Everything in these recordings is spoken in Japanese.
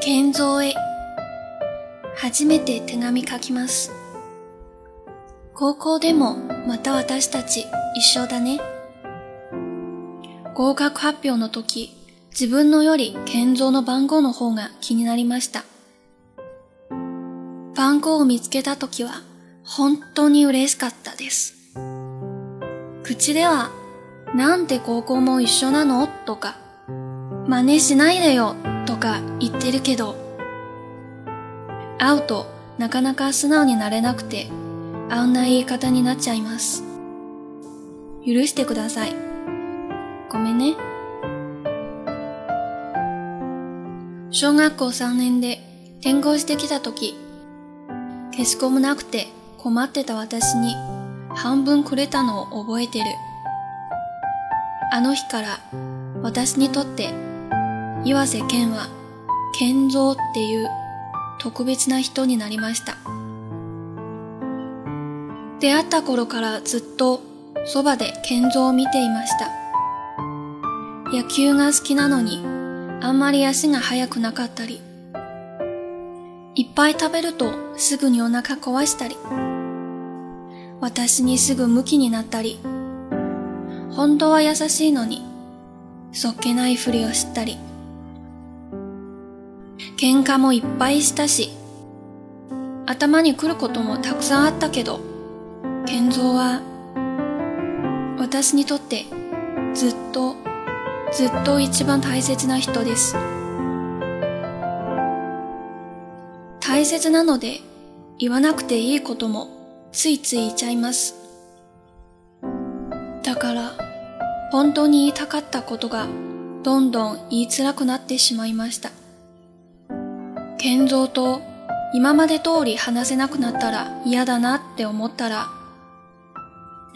健三へ初めて手紙書きます。高校でもまた私たち一緒だね。合格発表の時、自分のより健三の番号の方が気になりました。番号を見つけた時は本当に嬉しかったです。口ではなんて高校も一緒なのとか、真似しないでよとか言ってるけど、会うとなかなか素直になれなくて、あんな言い方になっちゃいます。許してください。ごめんね。小学校3年で転校してきた時、消しゴムなくて困ってた私に半分くれたのを覚えてる。あの日から私にとって岩瀬健は健三っていう特別な人になりました。出会った頃からずっとそばで健三を見ていました。野球が好きなのにあんまり足が速くなかったり、いっぱい食べるとすぐにお腹壊したり、私にすぐムキになったり、本当は優しいのにそっけないふりをしたり、喧嘩もいっぱいしたし、頭に来ることもたくさんあったけど、健三は私にとってずっと一番大切な人です。大切なので言わなくていいこともついつい言っちゃいます。だから本当に言いたかったことがどんどん言いづらくなってしまいました。健三と今まで通り話せなくなったら嫌だなって思ったら、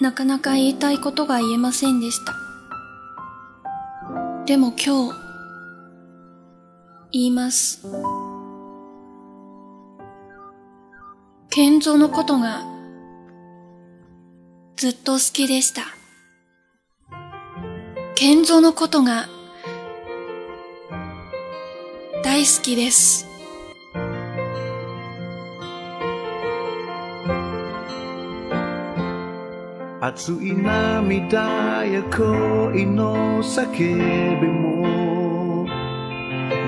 なかなか言いたいことが言えませんでした。でも今日言います。健三のことがずっと好きでした。健三のことが大好きです。熱い涙や恋の叫びも、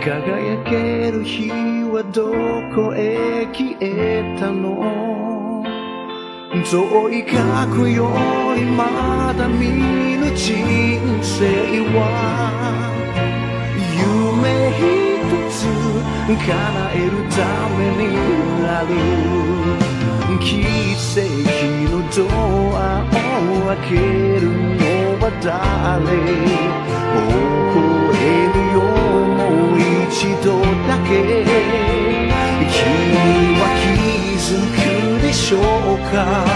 輝ける日はどこへ消えたの。そう描くよりまだ見ぬ人生は、夢一つ叶えるためにある。奇跡のドアを開けるのは誰。微笑むよもう一度だけ。君は気づくでしょうか。